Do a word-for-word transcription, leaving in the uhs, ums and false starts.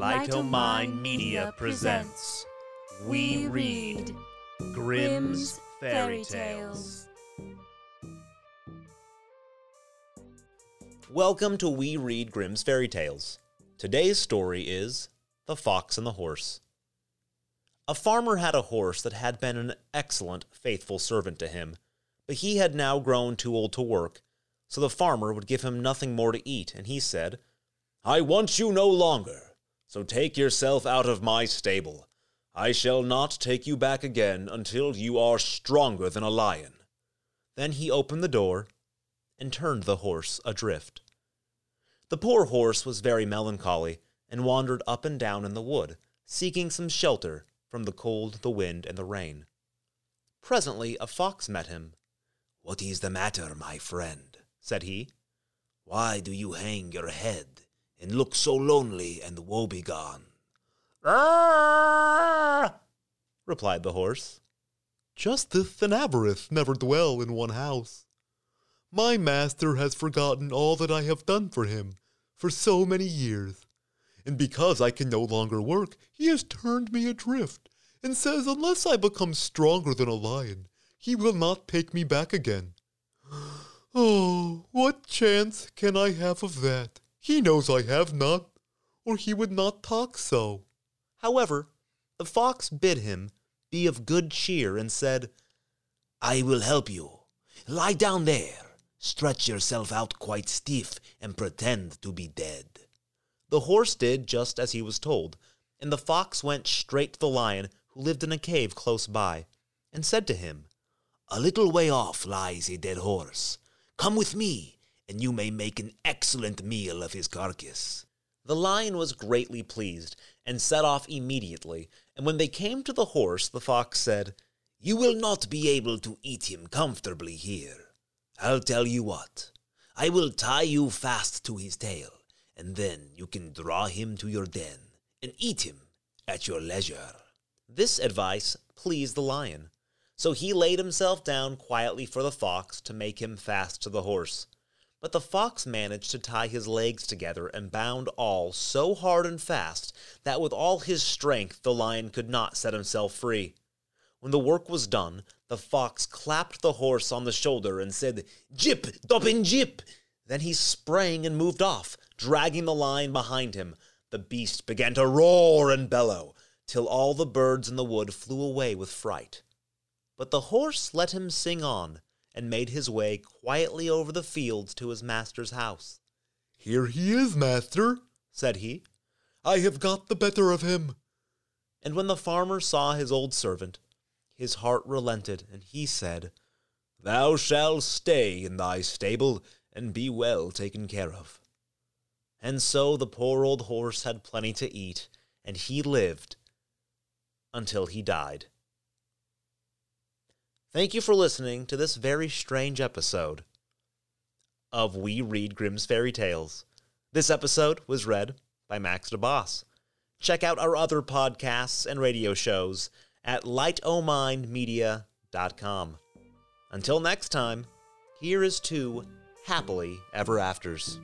Light of Mind Media presents We Read Grimm's Fairy Tales. Welcome to We Read Grimm's Fairy Tales. Today's story is The Fox and the Horse. A farmer had a horse that had been an excellent, faithful servant to him, but he had now grown too old to work, so the farmer would give him nothing more to eat, and he said, "I want you no longer, so take yourself out of my stable. I shall not take you back again until you are stronger than a lion." Then he opened the door and turned the horse adrift. The poor horse was very melancholy and wandered up and down in the wood, seeking some shelter from the cold, the wind, and the rain. Presently a fox met him. "What is the matter, my friend?" said he. "Why do you hang your head and look so lonely and woebegone?" "Ah!" replied the horse. "Justice and avarice never dwell in one house. My master has forgotten all that I have done for him for so many years, and because I can no longer work, he has turned me adrift, and says unless I become stronger than a lion, he will not take me back again. Oh, what chance can I have of that? He knows I have not, or he would not talk so." However, the fox bid him be of good cheer and said, "I will help you. Lie down there, stretch yourself out quite stiff, and pretend to be dead." The horse did just as he was told, and the fox went straight to the lion, who lived in a cave close by, and said to him, "A little way off lies a dead horse. Come with me, and you may make an excellent meal of his carcass." The lion was greatly pleased, and set off immediately, and when they came to the horse, the fox said, "You will not be able to eat him comfortably here. I'll tell you what, I will tie you fast to his tail, and then you can draw him to your den, and eat him at your leisure." This advice pleased the lion, so he laid himself down quietly for the fox to make him fast to the horse. But the fox managed to tie his legs together and bound all so hard and fast that with all his strength the lion could not set himself free. When the work was done, the fox clapped the horse on the shoulder and said, "Jip, doppin jip!" Then he sprang and moved off, dragging the lion behind him. The beast began to roar and bellow, till all the birds in the wood flew away with fright. But the horse let him sing on, and made his way quietly over the fields to his master's house. "Here he is, master," said he. "I have got the better of him." And when the farmer saw his old servant, his heart relented, and he said, "Thou shalt stay in thy stable, and be well taken care of." And so the poor old horse had plenty to eat, and he lived until he died. Thank you for listening to this very strange episode of We Read Grimm's Fairy Tales. This episode was read by Max DeBoss. Check out our other podcasts and radio shows at light o mind media dot com. Until next time, here is to happily ever afters.